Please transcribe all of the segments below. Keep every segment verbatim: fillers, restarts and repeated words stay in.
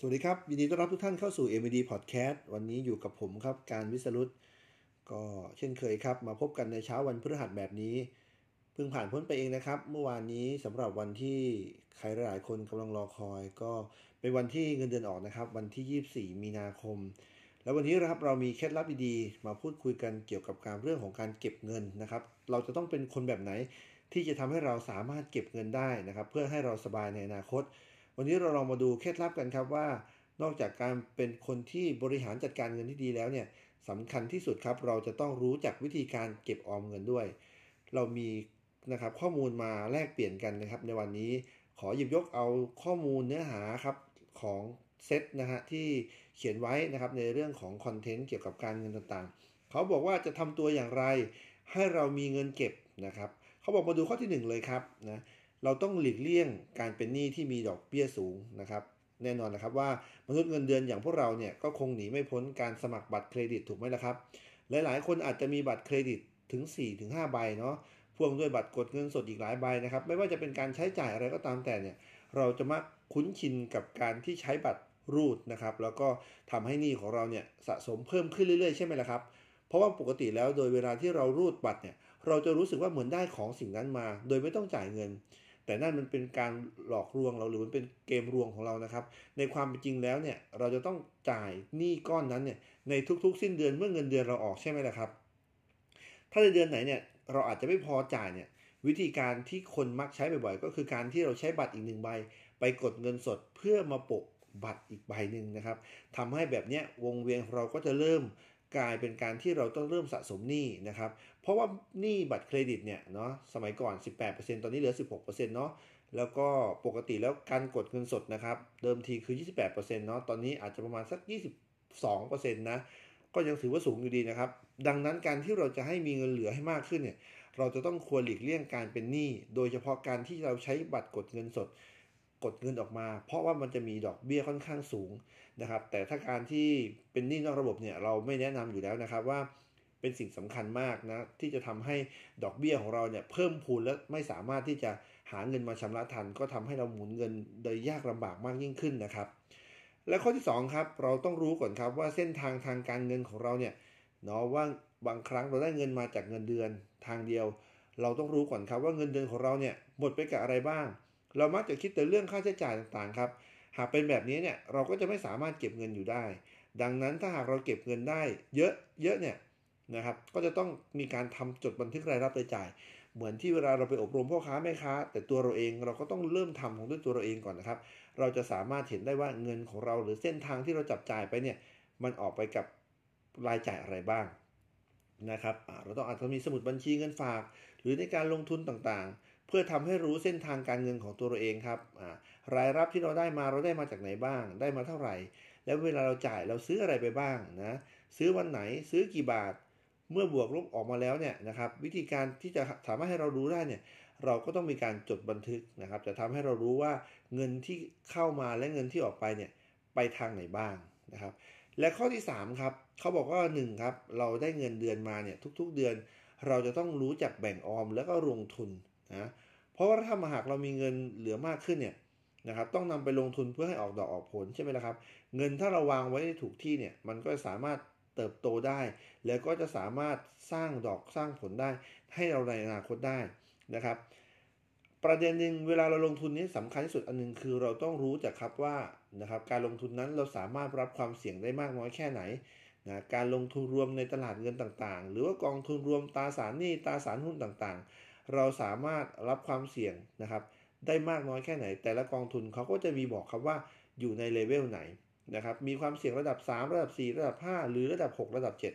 สวัสดีครับยินดีต้อนรับทุกท่านเข้าสู่ เอ็ม วี ดี Podcast วันนี้อยู่กับผมครับการวิสรุตก็เช่นเคยครับมาพบกันในเช้าวันพฤหัสแบบนี้เพิ่งผ่านพ้นไปเองนะครับเมื่อวานนี้สำหรับวันที่ใครหลายคนกำลังรอคอยก็เป็นวันที่เงินเดือนออกนะครับวันที่ยี่สิบสี่มีนาคมแล้ววันนี้นะครับเรามีเคล็ดลับดีๆมาพูดคุยกันเกี่ยวกับการเรื่องของการเก็บเงินนะครับเราจะต้องเป็นคนแบบไหนที่จะทำให้เราสามารถเก็บเงินได้นะครับเพื่อให้เราสบายในอนาคตวันนี้เราลองมาดูเคล็ดลับกันครับว่านอกจากการเป็นคนที่บริหารจัดการเงินที่ดีแล้วเนี่ยสำคัญที่สุดครับเราจะต้องรู้จักวิธีการเก็บออมเงินด้วยเรามีนะครับข้อมูลมาแลกเปลี่ยนกันนะครับในวันนี้ขอหยิบยกเอาข้อมูลเนื้อหาครับของเซตนะฮะที่เขียนไว้นะครับในเรื่องของคอนเทนต์เกี่ยวกับการเงินต่างๆเขาบอกว่าจะทำตัวอย่างไรให้เรามีเงินเก็บนะครับเขาบอกมาดูข้อที่หนึ่งเลยครับนะเราต้องหลีกเลี่ยงการเป็นหนี้ที่มีดอกเบี้ยสูงนะครับแน่นอนนะครับว่ามนุษย์เงินเดือนอย่างพวกเราเนี่ยก็คงหนีไม่พ้นการสมัครบัตรเครดิตถูกไหมล่ะครับหลายๆคนอาจจะมีบัตรเครดิตถึง สี่ถึงห้า ใบเนาะพ่วงด้วยบัตรกดเงินสดอีกหลายใบนะครับไม่ว่าจะเป็นการใช้จ่ายอะไรก็ตามแต่เนี่ยเราจะมักคุ้นชินกับการที่ใช้บัตรรูดนะครับแล้วก็ทำให้หนี้ของเราเนี่ยสะสมเพิ่มขึ้นเรื่อยๆใช่ไหมล่ะครับเพราะว่าปกติแล้วโดยเวลาที่เรารูดบัตรเนี่ยเราจะรู้สึกว่าเหมือนได้ของสิ่งนั้นมาโดยไม่ต้องจ่ายเงินแต่นั่นมันเป็นการหลอกลวงเราหรือมันเป็นเกมลวงของเรานะครับในความเป็นจริงแล้วเนี่ยเราจะต้องจ่ายหนี้ก้อนนั้นเนี่ยในทุกๆสิ้นเดือนเมื่อเงินเดือนเราออกใช่ไหมล่ะครับถ้าในเดือนไหนเนี่ยเราอาจจะไม่พอจ่ายเนี่ยวิธีการที่คนมักใช้บ่อยๆก็คือการที่เราใช้บัตรอีกหนึ่งใบไปกดเงินสดเพื่อมาโปะบัตรอีกใบนึงนะครับทำให้แบบเนี้ยวงเวียนเราก็จะเริ่มกลายเป็นการที่เราต้องเริ่มสะสมหนี้นะครับเพราะว่าหนี้บัตรเครดิตเนี่ยเนาะสมัยก่อน สิบแปดเปอร์เซ็นต์ ตอนนี้เหลือ สิบหกเปอร์เซ็นต์ เนาะแล้วก็ปกติแล้วการกดเงินสดนะครับเดิมทีคือ ยี่สิบแปดเปอร์เซ็นต์ เนาะตอนนี้อาจจะประมาณสัก ยี่สิบสองเปอร์เซ็นต์ นะก็ยังถือว่าสูงอยู่ดีนะครับดังนั้นการที่เราจะให้มีเงินเหลือให้มากขึ้นเนี่ยเราจะต้องควรหลีกเลี่ยงการเป็นหนี้โดยเฉพาะการที่เราใช้บัตรกดเงินสดกดเงินออกมาเพราะว่ามันจะมีดอกเบี้ยค่อนข้างสูงนะครับแต่ถ้าการที่เป็นหนี้นอกระบบเนี่ยเราไม่แนะนำอยู่แล้วนะครับว่าเป็นสิ่งสำคัญมากนะที่จะทำให้ดอกเบี้ยของเราเนี่ยเพิ่มพูนและไม่สามารถที่จะหาเงินมาชำระทันก็ทำให้เราหมุนเงินโดยยากลำบากมากยิ่งขึ้นนะครับและข้อที่สองครับเราต้องรู้ก่อนครับว่าเส้นทางทางการเงินของเราเนี่ยเนาะว่าบางครั้งเราได้เงินมาจากเงินเดือนทางเดียวเราต้องรู้ก่อนครับว่าเงินเดือนของเราเนี่ยหมดไปกับอะไรบ้างเรามักจะคิดแต่เรื่องค่าใช้จ่ายต่างๆครับหากเป็นแบบนี้เนี่ยเราก็จะไม่สามารถเก็บเงินอยู่ได้ดังนั้นถ้าหากเราเก็บเงินได้เยอะๆเนี่ยนะครับก็จะต้องมีการทำจดบันทึกรายรับรายจ่ายเหมือนที่เวลาเราไปอบรมพ่อค้าแม่ค้าแต่ตัวเราเองเราก็ต้องเริ่มทำของด้วยตัวเราเองก่อนนะครับเราจะสามารถเห็นได้ว่าเงินของเราหรือเส้นทางที่เราจับจ่ายไปเนี่ยมันออกไปกับรายจ่ายอะไรบ้างนะครับเราต้องอาจจะมีสมุดบัญชีเงินฝากหรือในการลงทุนต่างๆเพื่อทำให้รู้เส้นทางการเงินของตัวเราเองครับรายรับที่เราได้มาเราได้มาจากไหนบ้างได้มาเท่าไหร่แล้วเวลาเราจ่ายเราซื้ออะไรไปบ้างนะซื้อวันไหนซื้อกี่บาทเมื่อบวกลบออกมาแล้วเนี่ยนะครับวิธีการที่จะสามารถให้เรารู้ได้เนี่ยเราก็ต้องมีการจดบันทึกนะครับจะทำให้เรารู้ว่าเงินที่เข้ามาและเงินที่ออกไปเนี่ยไปทางไหนบ้างนะครับและข้อที่สามครับเขาบอกว่าหนึ่งครับเราได้เงินเดือนมาเนี่ยทุกๆเดือนเราจะต้องรู้จักแบ่งออมแล้วก็ลงทุนนะเพราะว่าถ้าหากเรามีเงินเหลือมากขึ้นเนี่ยนะครับต้องนำไปลงทุนเพื่อให้ออกดอกออกผลใช่ไหมล่ะครับเงินถ้าเราวางไว้ในถูกที่เนี่ยมันก็สามารถเติบโตได้แล้วก็จะสามารถสร้างดอกสร้างผลได้ให้เราในอนาคตได้นะครับประเด็นหนึ่งเวลาเราลงทุนนี้สำคัญที่สุดอันนึงคือเราต้องรู้จักครับว่านะครับการลงทุนนั้นเราสามารถรับความเสี่ยงได้มากน้อยแค่ไหนนะการลงทุนรวมในตลาดเงินต่างๆหรือว่ากองทุนรวมตราสารหนี้ตราสารหุ้นต่างๆเราสามารถรับความเสี่ยงนะครับได้มากน้อยแค่ไหนแต่ละกองทุนเขาก็จะมีบอกครับว่าอยู่ในเลเวลไหนนะครับมีความเสี่ยงระดับสามระดับสี่ระดับห้าหรือระดับหกระดับเจ็ด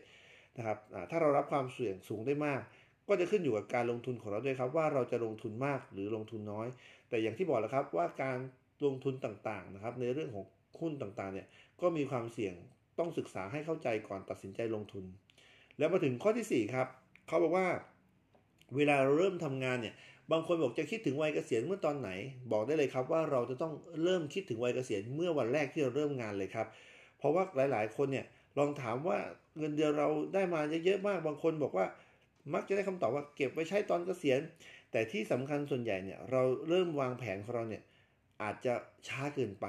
นะครับถ้าเรารับความเสี่ยงสูงได้มากก็จะขึ้นอยู่กับการลงทุนของเราด้วยครับว่าเราจะลงทุนมากหรือลงทุนน้อยแต่อย่างที่บอกแล้วครับว่าการลงทุนต่างๆนะครับในเรื่องของหุ้นต่างๆเนี่ยก็มีความเสี่ยงต้องศึกษาให้เข้าใจก่อนตัดสินใจลงทุนแล้วมาถึงข้อที่สี่ครับเขาบอกว่าเวลาเราเริ่มทำงานเนี่ยบางคนบอกจะคิดถึงวัยเกษียณเมื่อตอนไหนบอกได้เลยครับว่าเราจะต้องเริ่มคิดถึงวัยเกษียณเมื่อวันแรกที่เราเริ่มงานเลยครับเพราะว่าหลายๆคนเนี่ยลองถามว่าเงินเดือนเราได้มาเยอะๆมากบางคนบอกว่ามักจะได้คำตอบว่าเก็บไว้ใช้ตอนเกษียณแต่ที่สำคัญส่วนใหญ่เนี่ยเราเริ่มวางแผนของเราเนี่ยอาจจะช้าเกินไป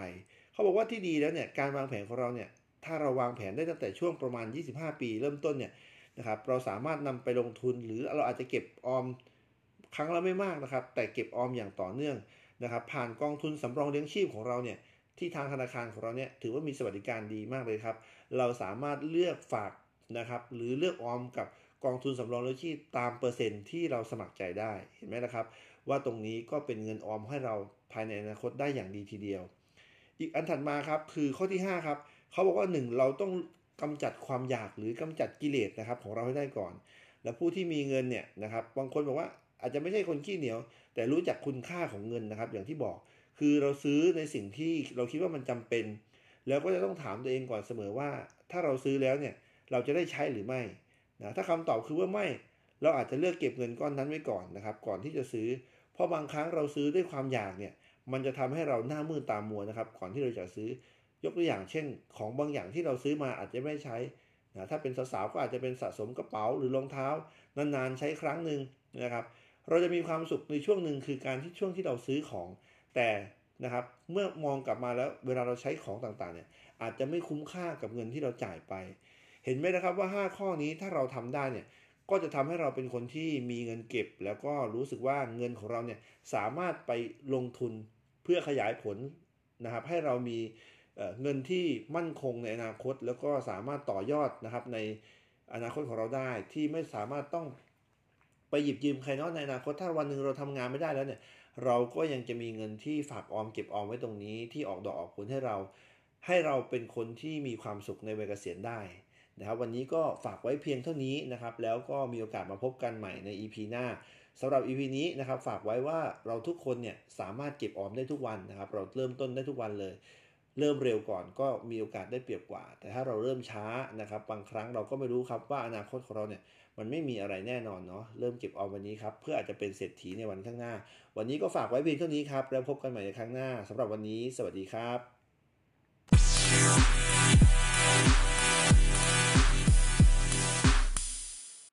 เขา เขาบอกว่าที่ดีแล้วเนี่ยการวางแผนของเราเนี่ยถ้าเราวางแผนได้ตั้งแต่ช่วงประมาณยี่สิบห้าปีเริ่มต้นเนี่ยนะครับเราสามารถนำไปลงทุนหรือเราอาจจะเก็บออมครั้งละไม่มากนะครับแต่เก็บออมอย่างต่อเนื่องนะครับผ่านกองทุนสำรองเลี้ยงชีพของเราเนี่ยที่ทางธนาคารของเราเนี่ยถือว่ามีสวัสดิการดีมากเลยครับเราสามารถเลือกฝากนะครับหรือเลือกออมกับกองทุนสำรองเลี้ยงชีพตามเปอร์เซ็นต์ที่เราสมัครใจได้เห็นไหมนะครับว่าตรงนี้ก็เป็นเงินออมให้เราภายในอนาคตได้อย่างดีทีเดียวอีกอันถัดมาครับคือข้อที่ห้าครับเขาบอกว่าหนึ่งเราต้องกำจัดความอยากหรือกำจัดกิเลสนะครับของเราให้ได้ก่อนและผู้ที่มีเงินเนี่ยนะครับบางคนบอกว่าอาจจะไม่ใช่คนขี้เหนียวแต่รู้จักคุณค่าของเงินนะครับอย่างที่บอกคือเราซื้อในสิ่งที่เราคิดว่ามันจำเป็นแล้วก็จะต้องถามตัวเองก่อนเสมอว่าถ้าเราซื้อแล้วเนี่ยเราจะได้ใช้หรือไม่นะถ้าคำตอบคือว่าไม่เราอาจจะเลือกเก็บเงินก้อนนั้นไว้ก่อนนะครับก่อนที่จะซื้อเพราะบางครั้งเราซื้อด้วยความอยากเนี่ยมันจะทำให้เราหน้ามืดตามัวนะครับก่อนที่เราจะซื้อยกตัวอย่างเช่นของบางอย่างที่เราซื้อมาอาจจะไม่ใช้นะถ้าเป็นสาวๆก็อาจจะเป็นสะสมกระเป๋าหรือรองเท้านานๆใช้ครั้งนึงนะครับเราจะมีความสุขในช่วงนึงคือการที่ช่วงที่เราซื้อของแต่นะครับเมื่อมองกลับมาแล้วเวลาเราใช้ของต่างๆเนี่ยอาจจะไม่คุ้มค่ากับเงินที่เราจ่ายไปเห็นไหมนะครับว่าห้าข้อนี้ถ้าเราทำได้เนี่ยก็จะทำให้เราเป็นคนที่มีเงินเก็บแล้วก็รู้สึกว่าเงินของเราเนี่ยสามารถไปลงทุนเพื่อขยายผลนะครับให้เรามีเงินที่มั่นคงในอนาคตแล้วก็สามารถต่อยอดนะครับในอนาคตของเราได้ที่ไม่สามารถต้องไปหยิบยืมใครนอกในอนาคตถ้าวันนึงเราทำงานไม่ได้แล้วเนี่ยเราก็ยังจะมีเงินที่ฝากออมเก็บออมไว้ตรงนี้ที่ออกดอกออกผลให้เราให้เราเป็นคนที่มีความสุขในวัยเกษียณได้นะครับวันนี้ก็ฝากไว้เพียงเท่านี้นะครับแล้วก็มีโอกาสมาพบกันใหม่ใน อี พี หน้าสำหรับ อี พี นี้นะครับฝากไว้ว่าเราทุกคนเนี่ยสามารถเก็บออมได้ทุกวันนะครับเราเริ่มต้นได้ทุกวันเลยเริ่มเร็วก่อนก็มีโอกาสได้เปรียบกว่าแต่ถ้าเราเริ่มช้านะครับบางครั้งเราก็ไม่รู้ครับว่าอนาคตของเราเนี่ยมันไม่มีอะไรแน่นอนเนาะเริ่มเก็บออมวันนี้ครับเพื่ออาจจะเป็นเศรษฐีในวันข้างหน้าวันนี้ก็ฝากไว้เพียงเท่านี้ครับแล้วพบกันใหม่ในครั้งหน้าสำหรับวันนี้สวัสดีครับ